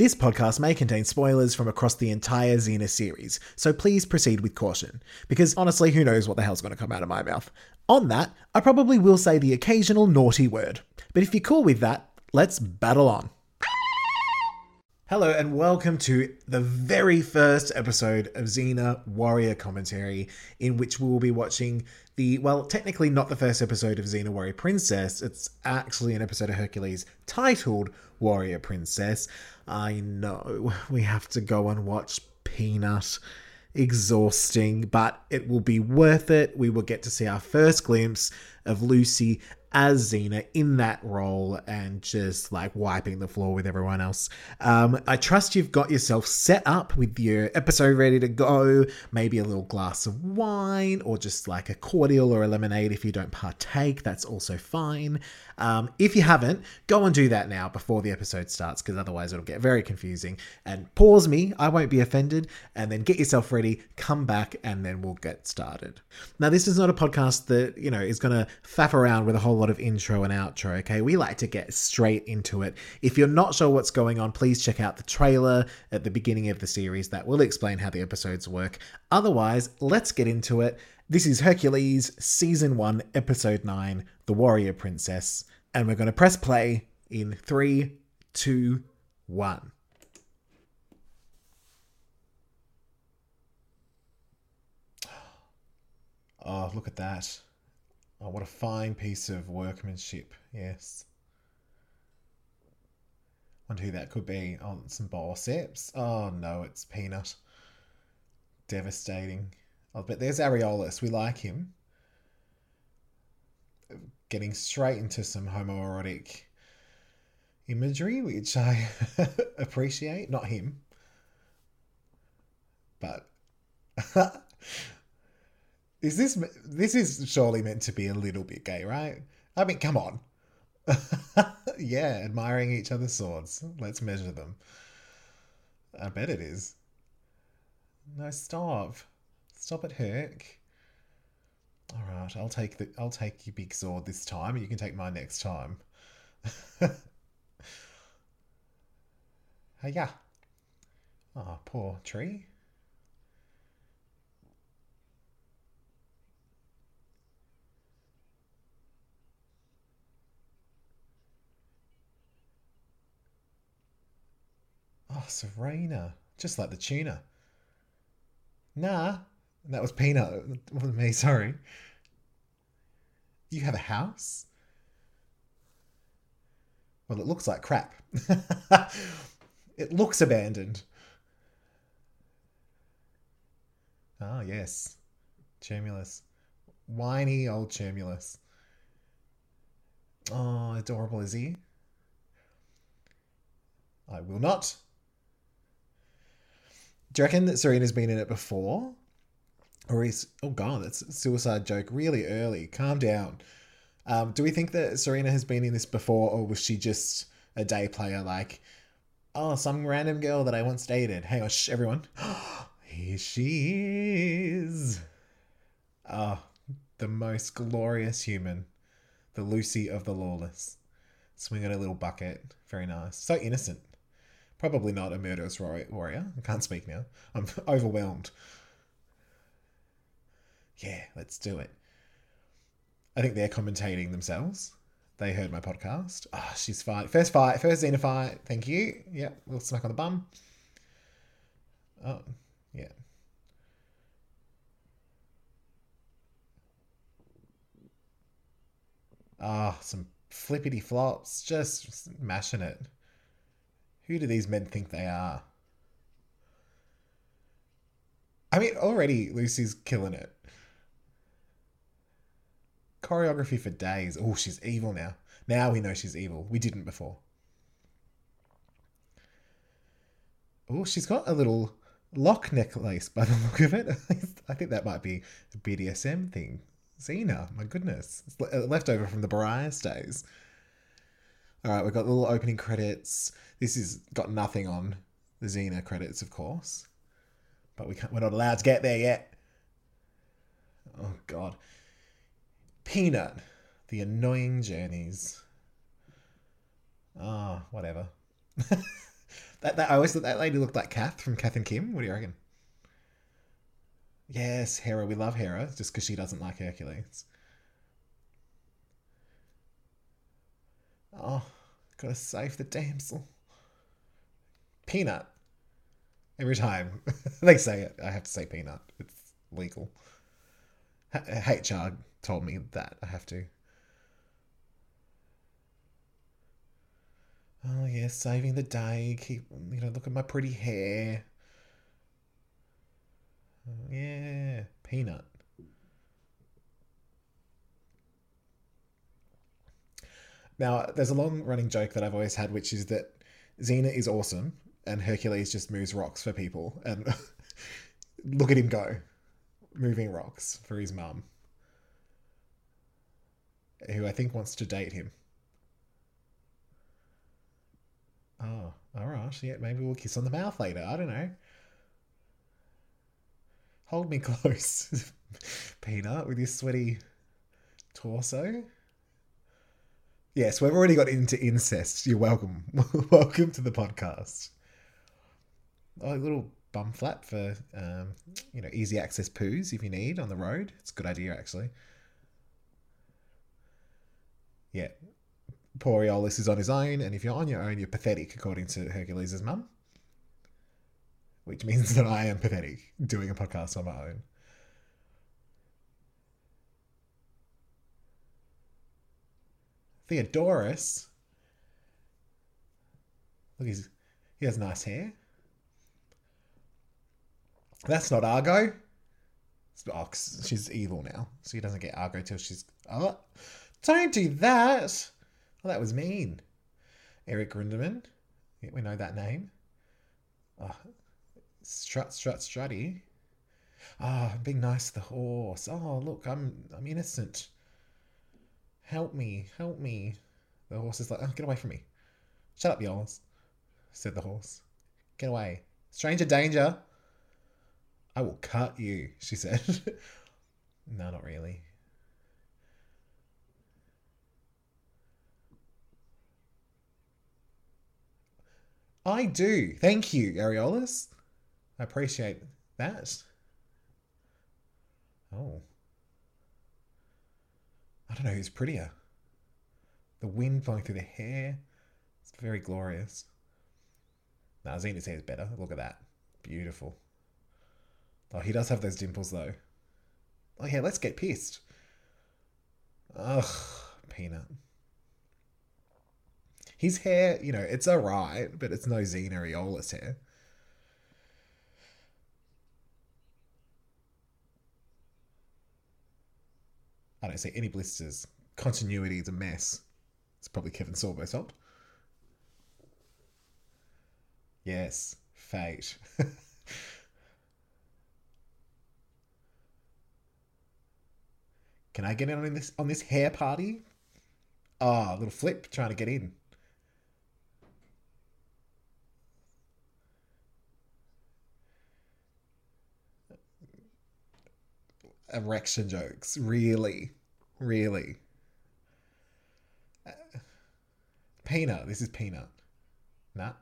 This podcast may contain spoilers from across the entire Xena series, so please proceed with caution, because honestly, who knows what the hell's going to come out of my mouth. On that, I probably will say the occasional naughty word, but if you're cool with that, let's battle on. Hello and welcome to the very first episode of Xena Warrior Commentary, in which we will be watching the, well, technically not the first episode of Xena Warrior Princess, it's actually an episode of Hercules titled Warrior Princess. I know, we have to go and watch Peanut. Exhausting, but it will be worth it. We will get to see our first glimpse of Lucy as Xena in that role and just like wiping the floor with everyone else. I trust you've got yourself set up with your episode ready to go, maybe a little glass of wine or just like a cordial or a lemonade if you don't partake, that's also fine. If you haven't, go and do that now before the episode starts because otherwise it'll get very confusing. And pause me, I won't be offended, and then get yourself ready, come back, and then we'll get started. Now this is not a podcast that, you know, is going to faff around with a whole lot of intro and outro, okay? We like to get straight into it. If you're not sure what's going on, please check out the trailer at the beginning of the series. That will explain how the episodes work. Otherwise, let's get into it. This is Hercules, Season 1, Episode 9, The Warrior Princess. And we're going to press play in 3, 2, 1. Oh, look at that. Oh, what a fine piece of workmanship. Yes. Wonder who that could be. Oh, some biceps. Oh, no, it's Peanut. Devastating. Oh, but there's Ariolus. We like him. Getting straight into some homoerotic imagery, which I appreciate. Not him. But... This is surely meant to be a little bit gay, right? I mean, come on. Yeah, admiring each other's swords. Let's measure them. I bet it is. No, stop. Stop it, Herc. All right, I'll take your big sword this time, and you can take mine next time. Hiya. Oh, poor tree. Oh, Serena. Just like the tuna. Nah. That was Peanut. It wasn't me, sorry. You have a house? Well, it looks like crap. It looks abandoned. Ah, yes. Tumulus. Whiny old Tumulus. Oh, adorable is he? I will not. Do you reckon that Serena's been in it before? Or is... Oh, God, that's a suicide joke really early. Calm down. Do we think that Serena has been in this before, or was she just a day player like, oh, some random girl that I once dated. Hang on, shh, everyone. Here she is. Oh, the most glorious human. The Lucy of the Lawless. Swinging a little bucket. Very nice. So innocent. Probably not a murderous warrior. I can't speak now. I'm overwhelmed. Yeah, let's do it. I think they're commentating themselves. They heard my podcast. Ah, oh, she's fight. First fight. First Xena fight. Thank you. Yeah, little smack on the bum. Oh, yeah. Ah, oh, some flippity flops. Just mashing it. Who do these men think they are? I mean, already Lucy's killing it. Choreography for days. Oh, she's evil now. Now we know she's evil. We didn't before. Oh, she's got a little lock necklace by the look of it. I think that might be a BDSM thing. Xena, my goodness. It's leftover from the Barias days. All right, we've got the little opening credits. This has got nothing on the Xena credits, of course. But we're not allowed to get there yet. Oh, God. Peanut. The annoying journeys. Ah, oh, whatever. I always thought that lady looked like Kath from Kath and Kim. What do you reckon? Yes, Hera. We love Hera just because she doesn't like Hercules. Oh, gotta save the damsel. Peanut. Every time they say it, I have to say peanut. It's legal. HR told me that I have to. Oh yeah, saving the day. Keep, look at my pretty hair. Yeah, peanut. Now, there's a long-running joke that I've always had, which is that Xena is awesome and Hercules just moves rocks for people. And look at him go, moving rocks for his mum, who I think wants to date him. Oh, all right. Yeah, maybe we'll kiss on the mouth later. I don't know. Hold me close, Peanut, with your sweaty torso. Yes, we've already got into incest. You're welcome. Welcome to the podcast. Oh, a little bum flap for, easy access poos if you need on the road. It's a good idea, actually. Yeah. Poor Ariolus is on his own, and if you're on your own, you're pathetic, according to Hercules' mum. Which means that I am pathetic, doing a podcast on my own. Theodorus. Look, he has nice hair. That's not Argo. Oh, she's evil now, so he doesn't get Argo till she's... Oh, don't do that! Well, that was mean. Eric Grinderman. Yeah, we know that name. Oh, strutty. Ah, oh, being nice to the horse. Oh, look, I'm innocent. Help me. The horse is like, oh, get away from me. Shut up, Iolaus, said the horse. Get away. Stranger danger. I will cut you, she said. No, not really. I do. Thank you, Ariolus. I appreciate that. Oh. I don't know who's prettier. The wind blowing through the hair. It's very glorious. Nah, Xena's hair is better. Look at that. Beautiful. Oh, he does have those dimples, though. Oh, yeah, let's get pissed. Ugh, Peanut. His hair, it's alright, but it's no Xena Ariolus hair. I don't see any blisters. Continuity is a mess. It's probably Kevin Sorbo's fault. Yes, fate. Can I get in on this hair party? Ah, oh, little flip trying to get in. Erection jokes, really. Peanut, this is Peanut. Nah,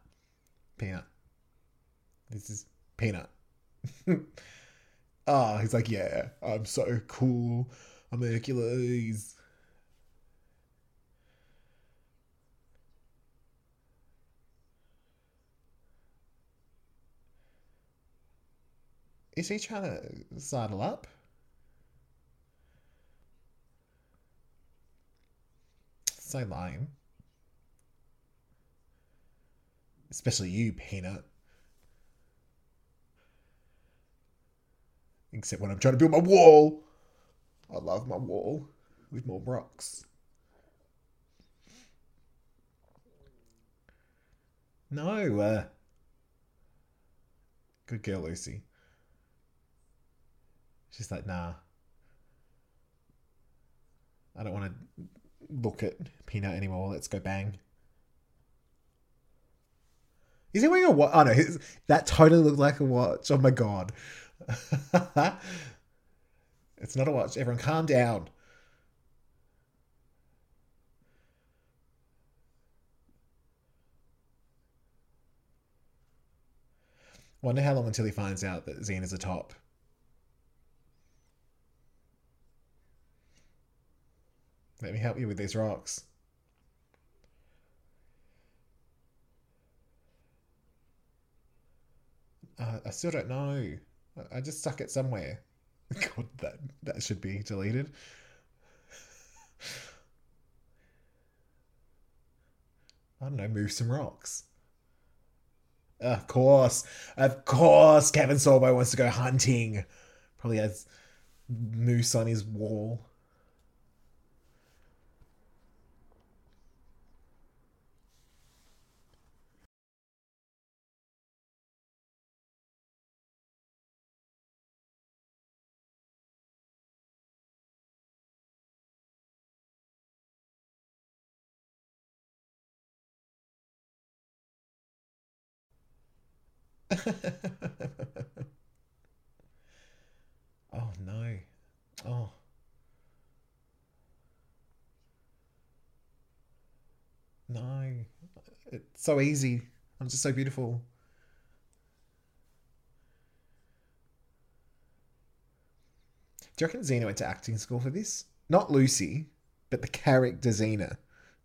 Peanut. This is Peanut. Oh, he's like, yeah, I'm so cool. I'm Hercules. Is he trying to sidle up? So lame. Especially you, Peanut. Except when I'm trying to build my wall. I love my wall with more rocks. No. Good girl, Lucy. She's like, nah. I don't want to... look at Peanut anymore. Let's go bang. Is he wearing a watch? Oh no, that totally looked like a watch. Oh my god. It's not a watch. Everyone calm down. Wonder how long until he finds out that Xena's a top. Let me help you with these rocks. I still don't know. I just suck at somewhere. God, that should be deleted. I don't know, move some rocks. Of course, Kevin Sorbo wants to go hunting. Probably has moose on his wall. Oh no. Oh. No. It's so easy. I'm just so beautiful. Do you reckon Xena went to acting school for this? Not Lucy, but the character Xena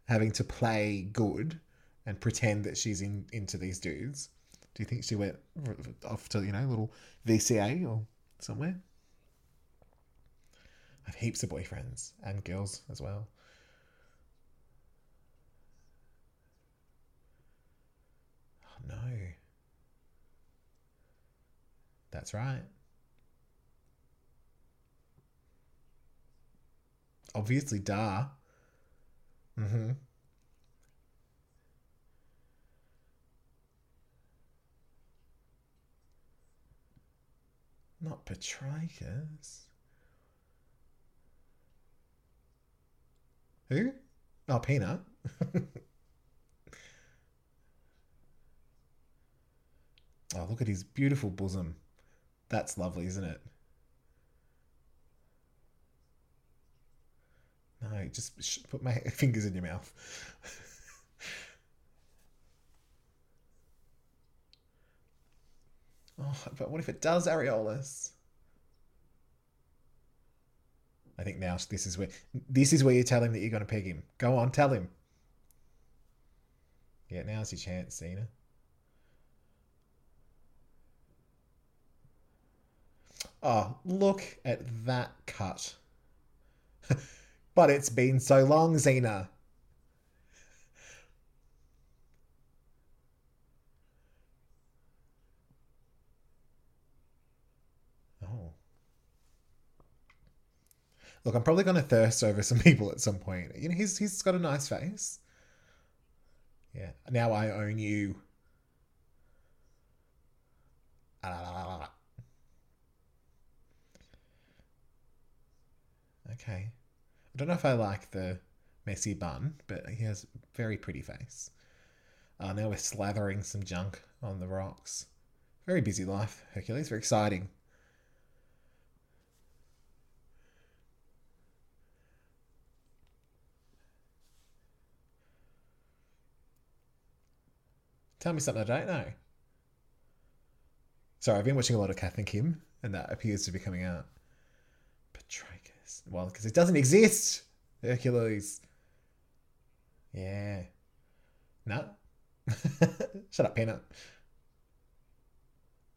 having to play good and pretend that she's into these dudes. Do you think she went off to, little VCA or somewhere? I have heaps of boyfriends and girls as well. Oh, no. That's right. Obviously, duh. Mm-hmm. Not Patrachus. Who? Oh, Peanut. Oh, look at his beautiful bosom. That's lovely, isn't it? No, just put my fingers in your mouth. Oh, but what if it does, Ariolus? I think now this is where you tell him that you're going to peg him. Go on, tell him. Yeah, now's your chance, Xena. Oh, look at that cut. But it's been so long, Xena. Look, I'm probably going to thirst over some people at some point. He's got a nice face. Yeah. Now I own you. Ah. Okay. I don't know if I like the messy bun, but he has a very pretty face. Now we're slathering some junk on the rocks. Very busy life, Hercules. Very exciting. Tell me something I don't know. Sorry, I've been watching a lot of Kath and Kim, and that appears to be coming out. Patrachus. Well, because it doesn't exist. Hercules. Yeah. No. Shut up, Peanut.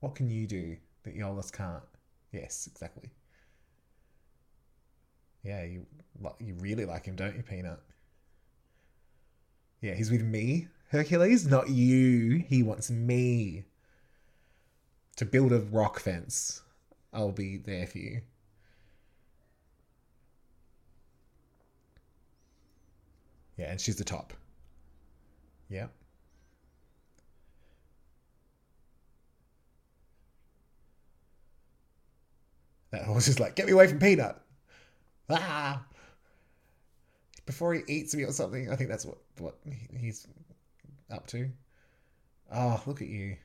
What can you do that Iolaus can't? Yes, exactly. Yeah, you really like him, don't you, Peanut? Yeah, he's with me. Hercules, not you. He wants me to build a rock fence. I'll be there for you. Yeah, and she's the top. Yep. That horse is like, get me away from Peanut. Ah! Before he eats me or something, I think that's what he's up to. Oh, look at you.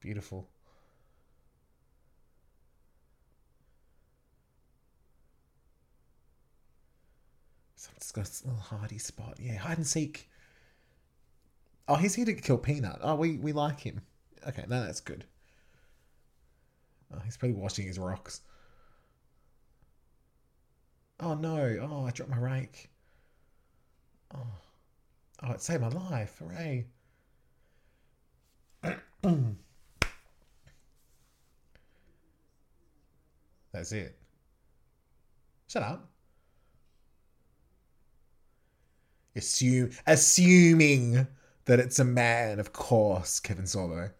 Beautiful. Someone's got a little hidey spot. Yeah, hide and seek. Oh, he's here to kill Peanut. Oh, we like him. Okay, no, that's good. He's probably watching his rocks. Oh no, oh, I dropped my rake. Oh, it saved my life, hooray. That's it. Shut up. Assuming that it's a man, of course, Kevin Sorbo.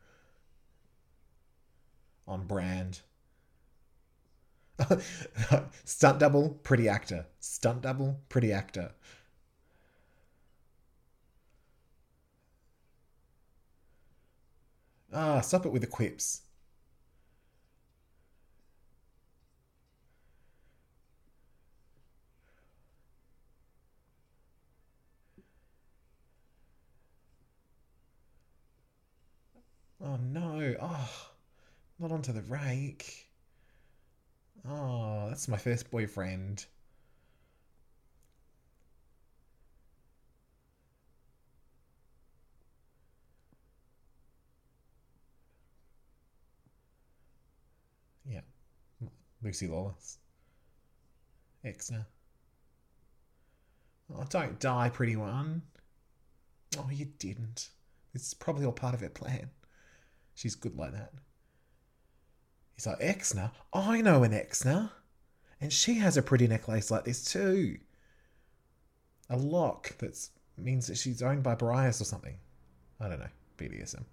On brand. Stunt double, pretty actor. Stunt double, pretty actor. Ah, stop it with the quips. Oh no, oh, not onto the rake. Oh, that's my first boyfriend. Yeah, Lucy Lawless. Xena. Oh, don't die, pretty one. Oh, you didn't. This is probably all part of her plan. She's good like that. He's like, Xena? I know an Xena. And she has a pretty necklace like this too. A lock that means that she's owned by Brias or something. I don't know. BDSM.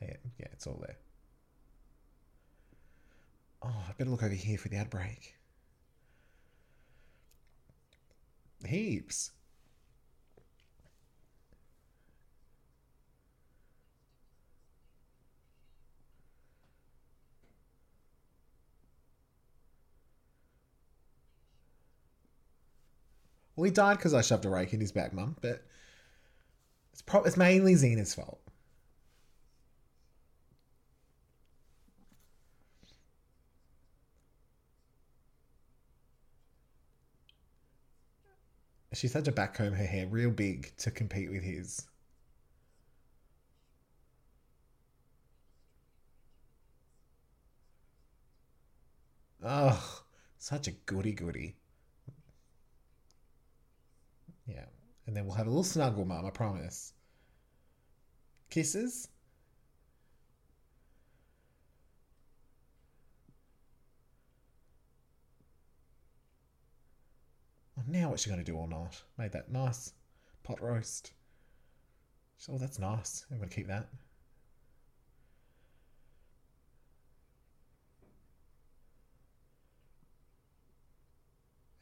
Yeah, it's all there. Oh, I better look over here for the ad break. Heaps. Well, he died because I shoved a rake in his back, Mum, but it's mainly Xena's fault. She's had to backcomb her hair real big to compete with his. Oh, such a goody-goody. Yeah, and then we'll have a little snuggle, Mum, I promise. Kisses? Oh, now what's she going to do all night? Made that nice pot roast. Oh, that's nice. I'm going to keep that.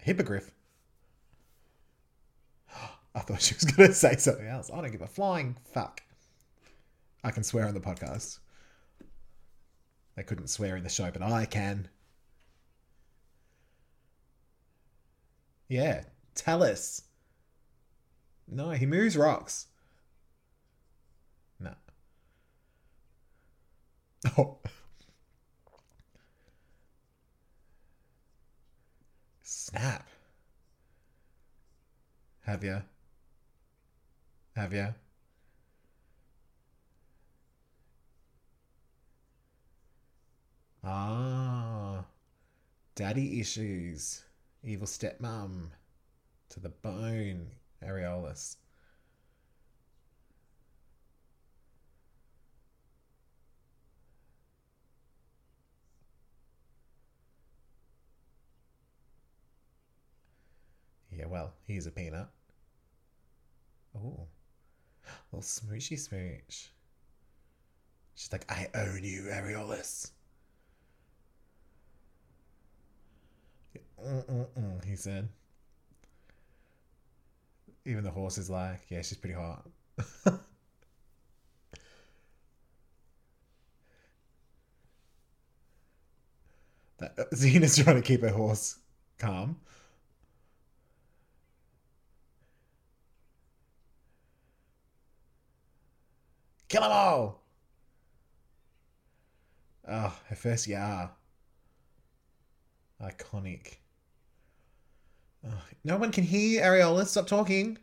A hippogriff? I thought she was going to say something else. I don't give a flying fuck. I can swear on the podcast. They couldn't swear in the show, but I can. Yeah. Tell us. No, he moves rocks. No. Oh. Snap. Have ya? Have ya? Ah, daddy issues. Evil stepmom. To the bone, Ariolus. Yeah, well, he's a peanut. Oh, little smoochy smooch. She's like, I own you, Ariolus. He said. Even the horse is like, yeah, she's pretty hot. Xena's trying to keep her horse calm. Kill them all! Oh, her first yah. Iconic. Oh, no one can hear Ariolus. Stop talking.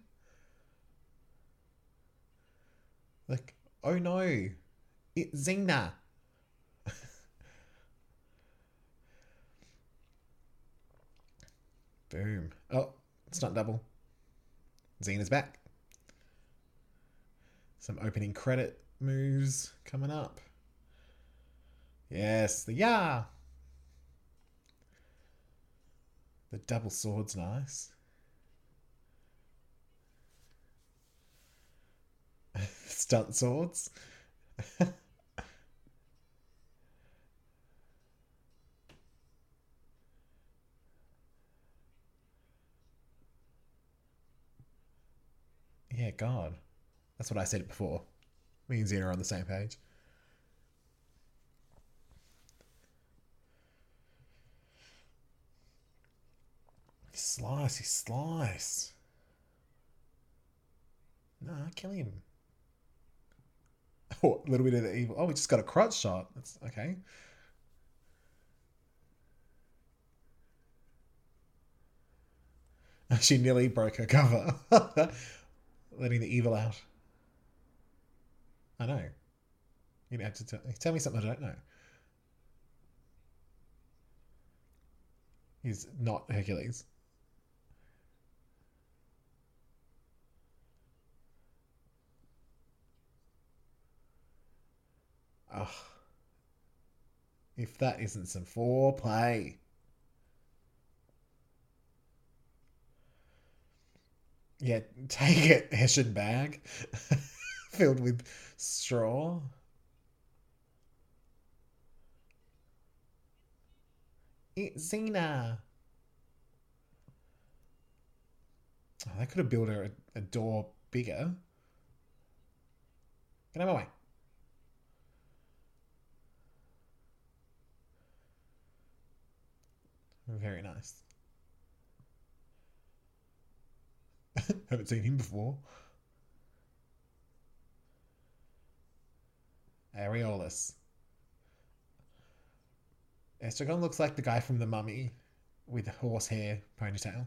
Like, oh no. It's Xena. Boom. Oh, it's not double. Xena's back. Some opening credit moves coming up. Yes, the yeah. The double sword's nice. Stunt swords. Yeah, God. That's what I said before. Me and Xena are on the same page. Slice, he slice. Nah, kill him. Oh, a little bit of the evil. Oh, we just got a crotch shot. That's okay. She nearly broke her cover. Letting the evil out. I know. You don't have to tell me something I don't know. He's not Hercules. Oh, if that isn't some foreplay. Yeah, take it, Hessian bag. Filled with straw. It's Xena. Oh, they could have built her a door bigger. Get out of my way. Very nice. Haven't seen him before. Ariolus. Estragon looks like the guy from The Mummy with horsehair ponytail.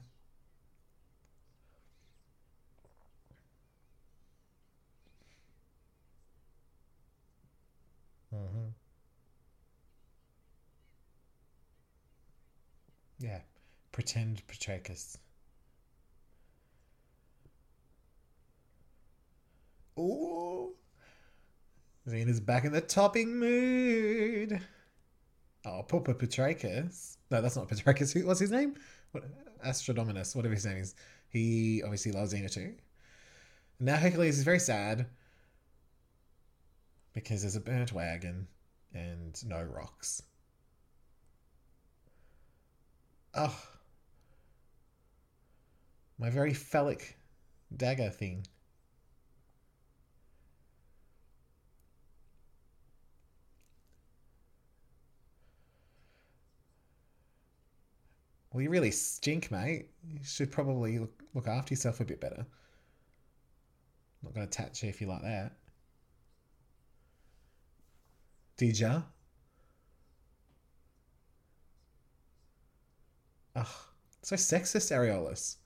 Mm-hmm. Yeah, pretend Patrachus. Ooh! Xena's back in the topping mood! Oh, Papa Patrachus. No, that's not Patrachus. What's his name? What? Astrodominus, whatever his name is. He obviously loves Xena too. Now Hercules is very sad because there's a burnt wagon and no rocks. Oh, my very phallic dagger thing. Well, you really stink, mate. You should probably look after yourself a bit better. I'm not going to touch you if you like that. Did ya? Ugh, so sexist, Ariolus.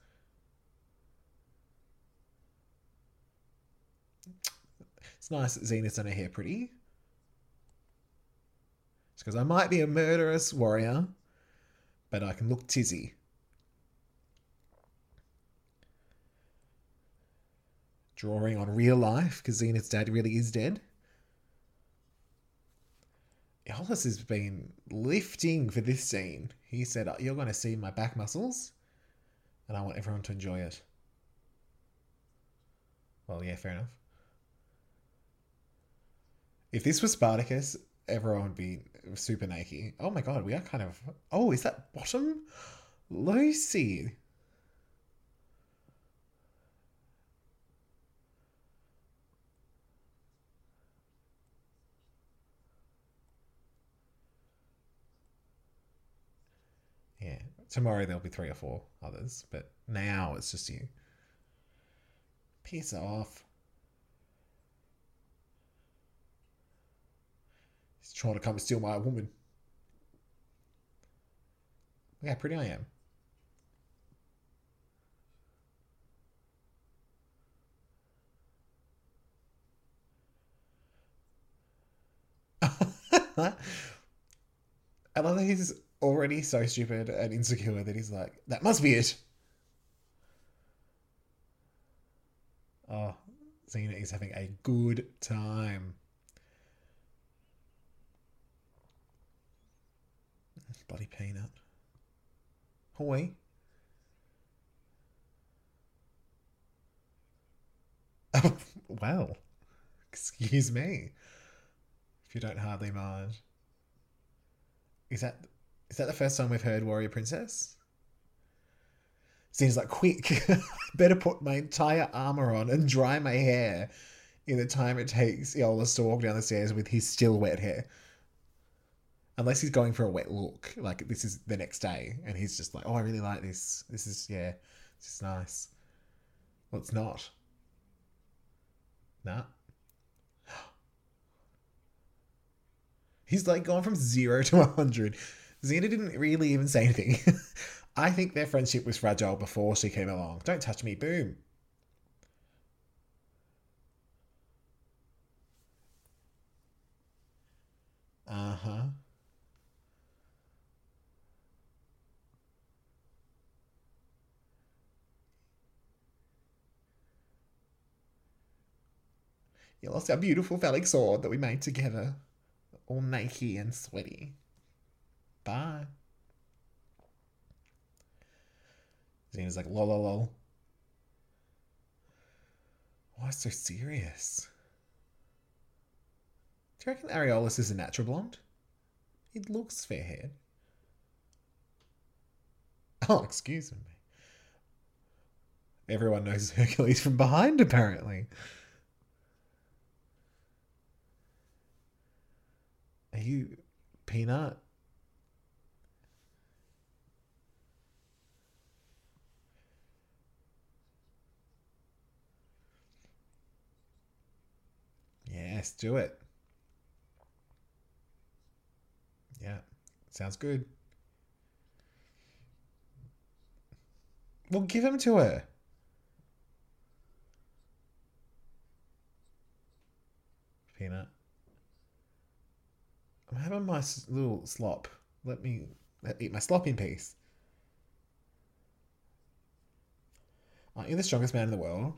It's nice that Xena's done her hair pretty. She goes, I might be a murderous warrior, but I can look tizzy. Drawing on real life, because Xena's dad really is dead. Iolaus has been lifting for this scene. He said, you're going to see my back muscles and I want everyone to enjoy it. Well, yeah, fair enough. If this was Spartacus, everyone would be super naked. Oh my God, we are kind of... Oh, is that bottom? Lucy. Tomorrow there'll be 3 or 4 others, but now it's just you. Piss off. He's trying to come and steal my woman. Look how pretty I am. I love that he's already so stupid and insecure that he's like, that must be it. Oh, Xena is having a good time. Bloody peanut. Hoi. Oh, well, excuse me. If you don't hardly mind. Is that the first time we've heard Warrior Princess? Seems like, quick, better put my entire armour on and dry my hair in the time it takes Iolaus to walk down the stairs with his still wet hair. Unless he's going for a wet look, like this is the next day, and he's just like, oh, I really like this. This is, yeah, this is nice. Well, it's not. Nah. He's like gone from 0 to 100. Xena didn't really even say anything. I think their friendship was fragile before she came along. Don't touch me, boom. Uh-huh. You lost our beautiful phallic sword that we made together. All naked and sweaty. Bye. Xena's like, lol, lol, lol. Why so serious? Do you reckon Ariolus is a natural blonde? He looks fair-haired. Oh, excuse me. Everyone knows Hercules from behind, apparently. Are you peanut? Yes, do it. Yeah, sounds good. Well, give him to her. Peanut. I'm having my little slop. Let me eat my slop in peace. Aren't you the strongest man in the world?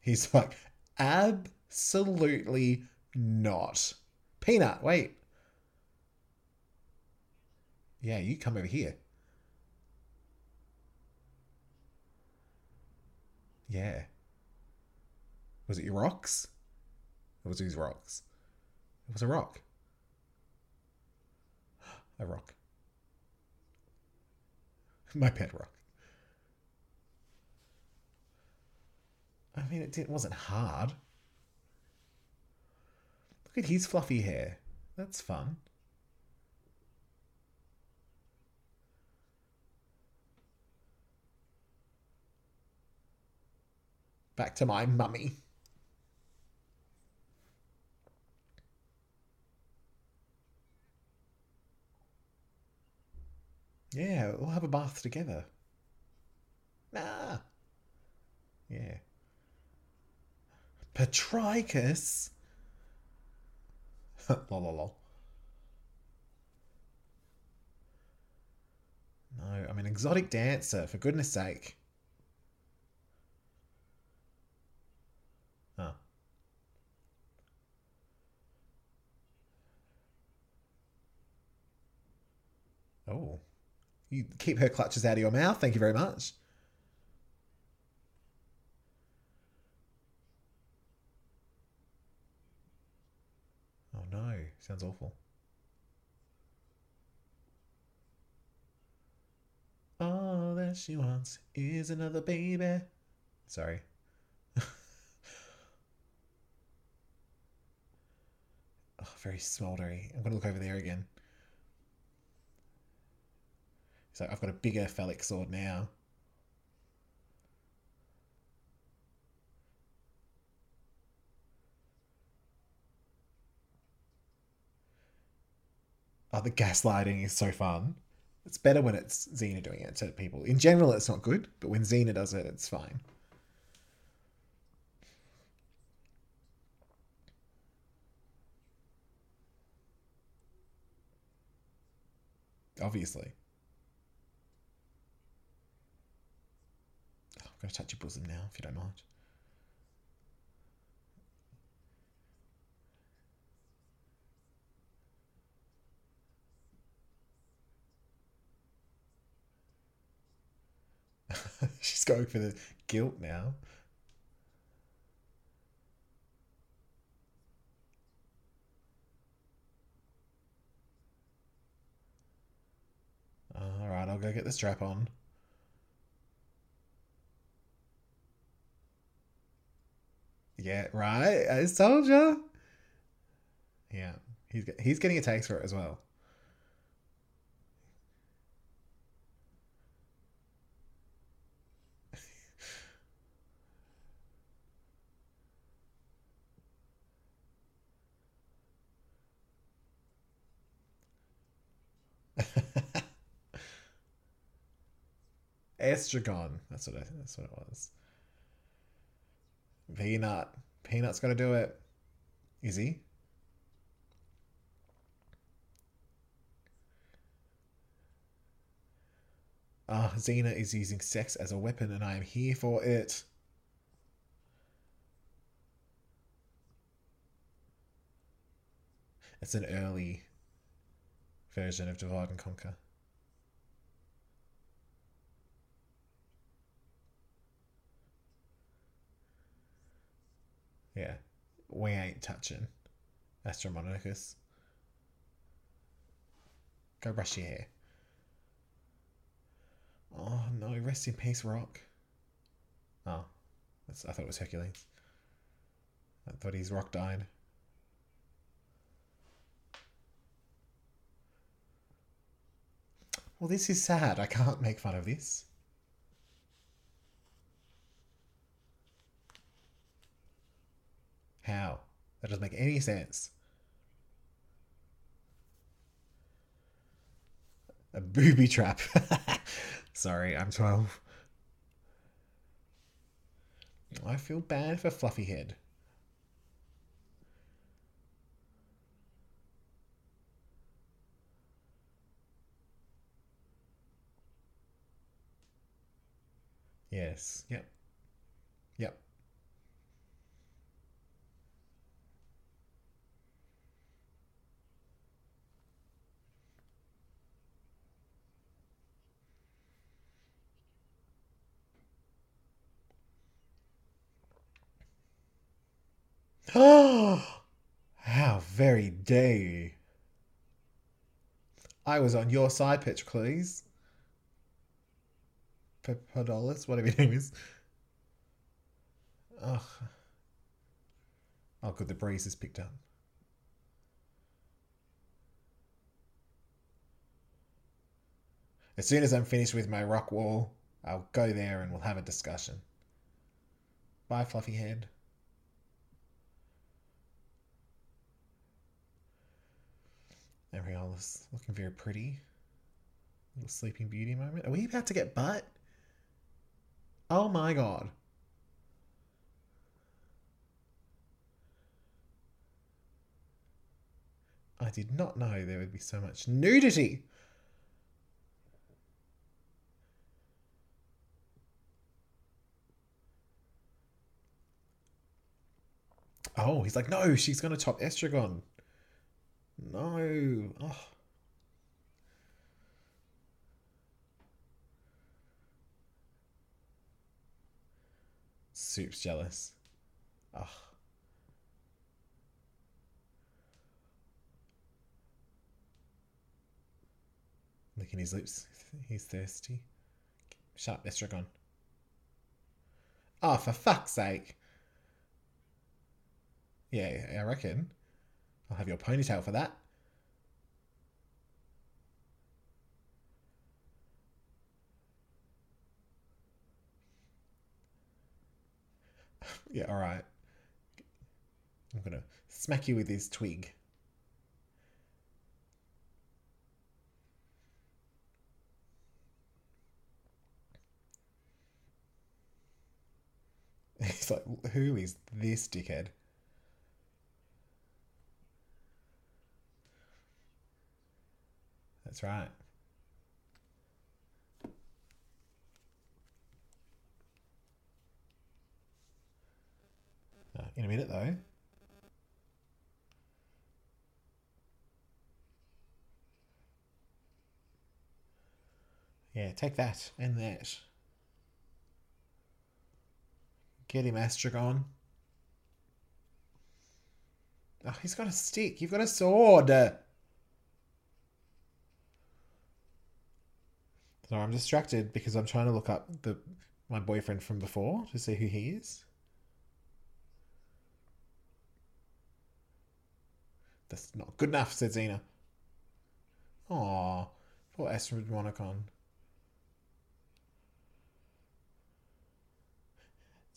He's like, absolutely not. Peanut, wait. Yeah, you come over here. Yeah. Was it your rocks? It was these rocks. It was a rock. A rock. My pet rock. I mean, it wasn't hard. Look at his fluffy hair. That's fun. Back to my mummy. Yeah, we'll have a bath together. Nah. Yeah. Patrachus. Lololol. No, I'm an exotic dancer, for goodness sake. Huh. Oh. You keep her clutches out of your mouth, thank you very much. Oh no, sounds awful. All that she wants is another baby. Sorry. Oh, very smouldery. I'm going to look over there again. So I've got a bigger phallic sword now. Oh, the gaslighting is so fun. It's better when it's Xena doing it to people. In general, it's not good, but when Xena does it, it's fine. Obviously. Oh, I'm going to touch your bosom now, if you don't mind. She's going for the guilt now. Alright, I'll go get the strap on. Yeah, right? I told ya. Yeah, he's getting attacks for it as well. Estragon. That's what it was. Peanut. Peanut's gonna do it. Is he? Ah, Xena is using sex as a weapon and I am here for it. It's an early version of Divide and Conquer. Yeah, we ain't touching Astromonicus. Go brush your hair. Oh no, rest in peace, Rock. Oh, I thought it was Hercules. I thought his Rock died. Well, this is sad. I can't make fun of this. How? That doesn't make any sense. A booby trap. Sorry, I'm 12. I feel bad for Fluffy Head. Yes. Yep. Yep. Oh, how very dare you. I was on your side, Patrachus. Patrachus, whatever your name is. Oh, good, the breeze has picked up. As soon as I'm finished with my rock wall, I'll go there and we'll have a discussion. Bye, Fluffy Head. Ariolus looking very pretty. Little Sleeping Beauty moment. Are we about to get butt? Oh my god. I did not know there would be so much nudity. Oh, he's like, no, she's going to top Estragon. No. Oh. Soup's jealous. Oh. Licking his lips. He's thirsty. Sharp Estragon. Oh, for fuck's sake. Yeah, I reckon. I'll have your ponytail for that. Yeah, alright. I'm gonna smack you with this twig. It's like, who is this dickhead? That's right. in a minute though. Yeah, take that and that. Get him, Astragon. Oh, he's got a stick. You've got a sword. Sorry, I'm distracted because I'm trying to look up my boyfriend from before to see who he is. That's not good enough, said Xena. Aw, poor Astramonocon.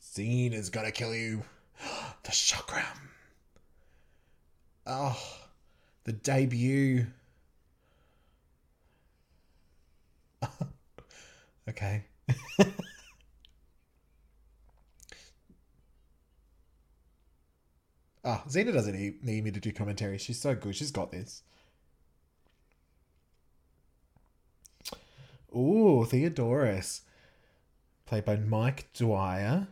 Xena's gonna kill you. The chakram. Oh, the debut. Okay. Ah, Xena doesn't need me to do commentary. She's so good. She's got this. Ooh, Theodorus. Played by Mike Dwyer.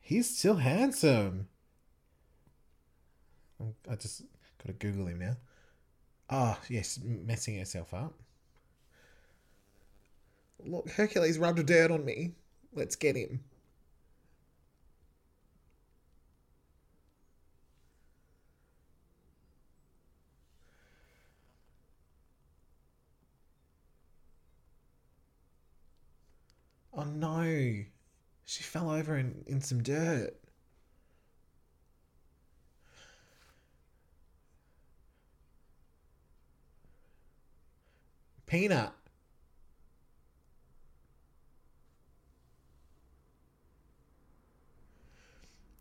He's still handsome. I just got to Google him now. Ah, yes, messing herself up. Look, Hercules rubbed dirt on me. Let's get him. Oh no, she fell over in some dirt. Peanut.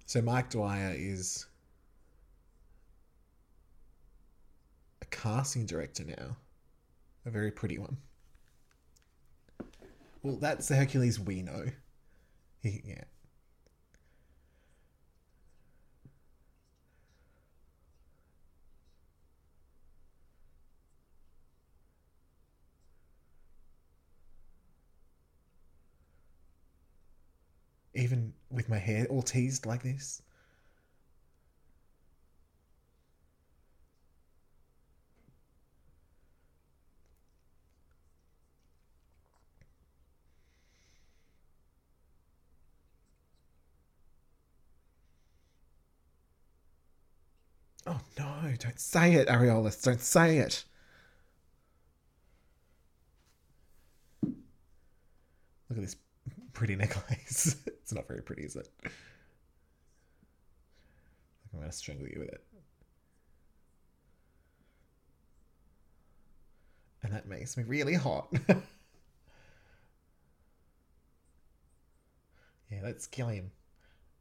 So Mike Dwyer is a casting director now. A very pretty one. Well, that's the Hercules we know. Yeah. Even with my hair all teased like this. Oh no, don't say it, Ariolus, don't say it. Look at this pretty necklace. It's not very pretty, is it? I'm going to strangle you with it. And that makes me really hot. Yeah, let's kill him.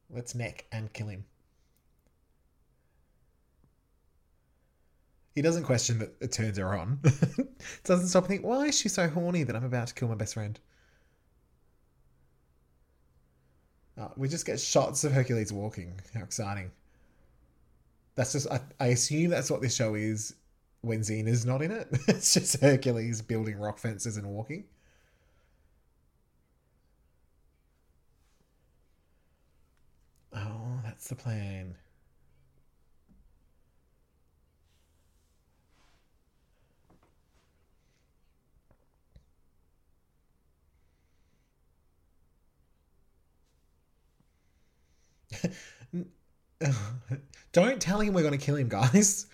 Let's neck and kill him. He doesn't question that it turns her on. Doesn't stop and think, why is she so horny that I'm about to kill my best friend? Oh, we just get shots of Hercules walking. How exciting. That's just, I assume that's what this show is when Xena's not in it. It's just Hercules building rock fences and walking. Oh, that's the plan. Don't tell him we're going to kill him, guys.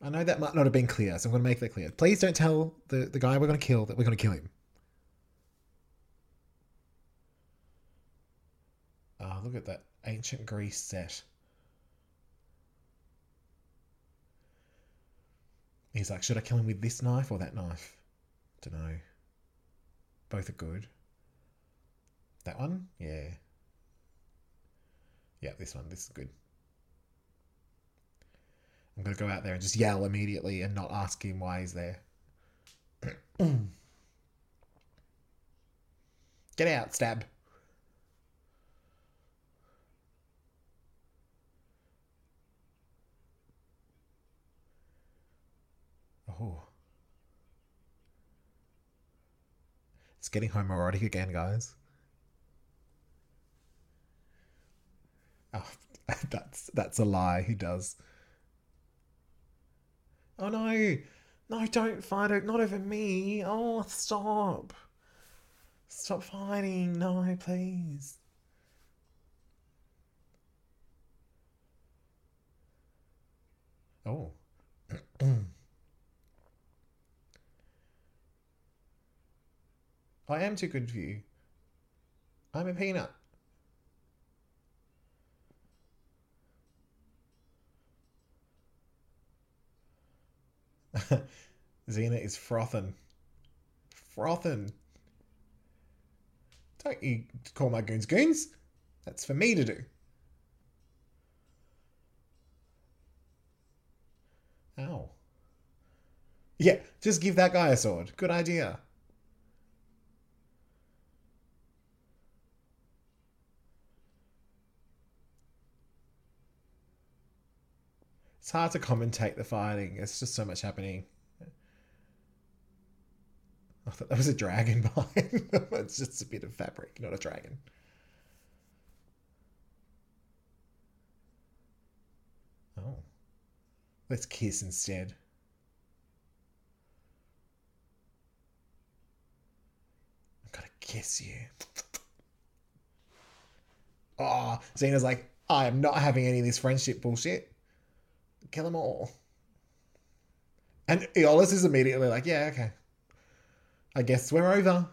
I know that might not have been clear, so I'm going to make that clear. Please don't tell the guy we're going to kill that we're going to kill him. Oh, look at that ancient Greece set. He's like, should I kill him with this knife or that knife? Don't know. Both are good. That one? Yeah. Yeah, this one. This is good. I'm going to go out there and just yell immediately and not ask him why he's there. Get out, stab. Oh. It's getting homoerotic again, guys. Oh, That's a lie. He does. Oh no. No, don't fight it. Not over me. Oh, stop. Stop fighting. No, please. Oh. I am too good for you. I'm a peanut. Xena is frothing. Frothing. Don't you call my goons goons. That's for me to do. Ow. Yeah, just give that guy a sword. Good idea. It's hard to commentate the fighting. It's just so much happening. I thought that was a dragon behind them. It's just a bit of fabric, not a dragon. Oh. Let's kiss instead. I've got to kiss you. Oh, Xena's like, I am not having any of this friendship bullshit. Kill them all. And Iolaus is immediately like, yeah, okay. I guess we're over.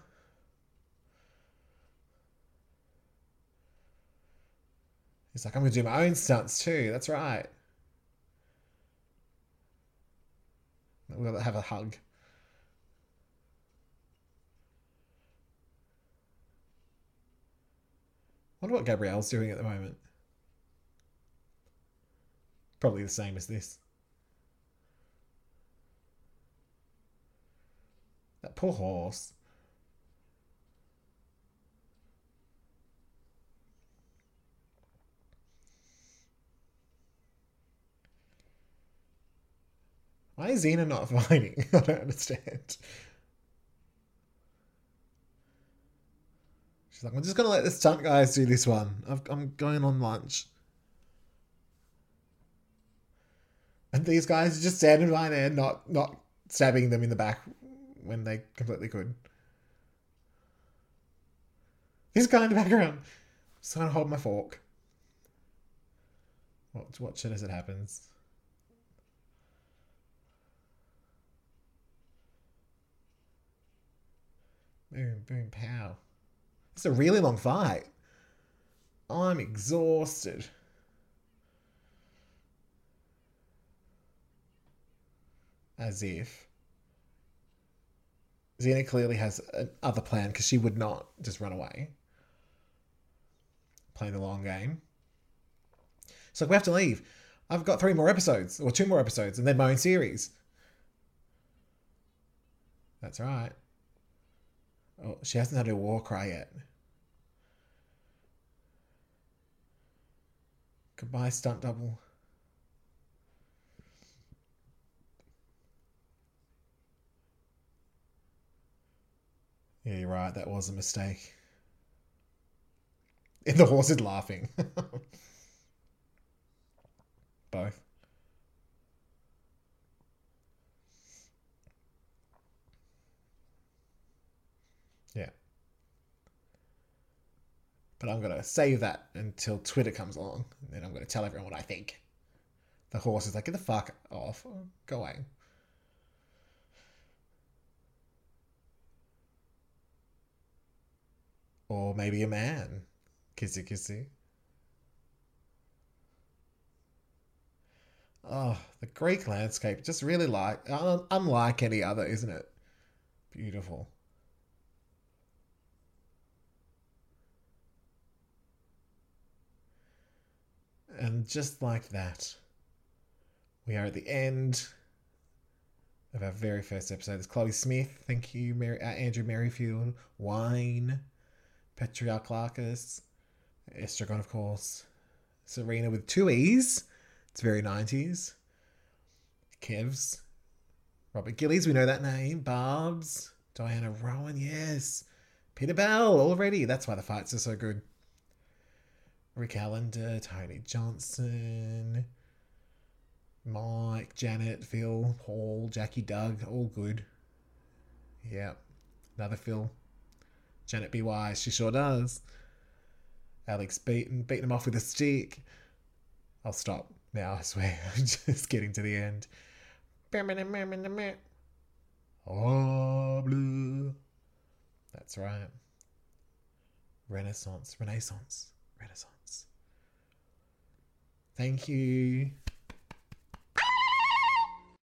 He's like, I'm going to do my own stunts too. That's right. We'll have a hug. I wonder what Gabrielle's doing at the moment. Probably the same as this. That poor horse. Why is Xena not fighting? I don't understand. She's like, I'm just going to let the stunt guys do this one. I'm going on lunch. And these guys are just standing by there, not stabbing them in the back when they completely could. This guy in the background. Just going to hold my fork. Watch it as it happens. Boom, boom, pow. It's a really long fight. I'm exhausted. As if. Xena clearly has another plan because she would not just run away. Playing the long game. So we have to leave. I've got 3 more episodes or 2 more episodes and then my own series. That's right. Oh, she hasn't had her war cry yet. Goodbye, stunt double. Yeah, you're right. That was a mistake. And the horse is laughing. Both. Yeah. But I'm going to save that until Twitter comes along. And then I'm going to tell everyone what I think. The horse is like, get the fuck off. Go away. Or maybe a man. Kissy, kissy. Oh, the Greek landscape. Just really unlike any other, isn't it? Beautiful. And just like that, we are at the end of our very first episode. It's Chloe Smith. Thank you, Andrew Merrifield. Wine. Patrachus, Estragon, of course. Serena with 2 E's. It's very 90s. Kevs. Robert Gillies, we know that name. Barbs. Diana Rowan, yes. Peter Bell, already. That's why the fights are so good. Rick Allender, Tony Johnson, Mike, Janet, Phil, Paul, Jackie, Doug, all good. Yeah, another Phil. Janet B. Wise, she sure does. Alex beating him off with a stick. I'll stop now, I swear. I'm just getting to the end. Oh, blue. That's right. Renaissance. Thank you.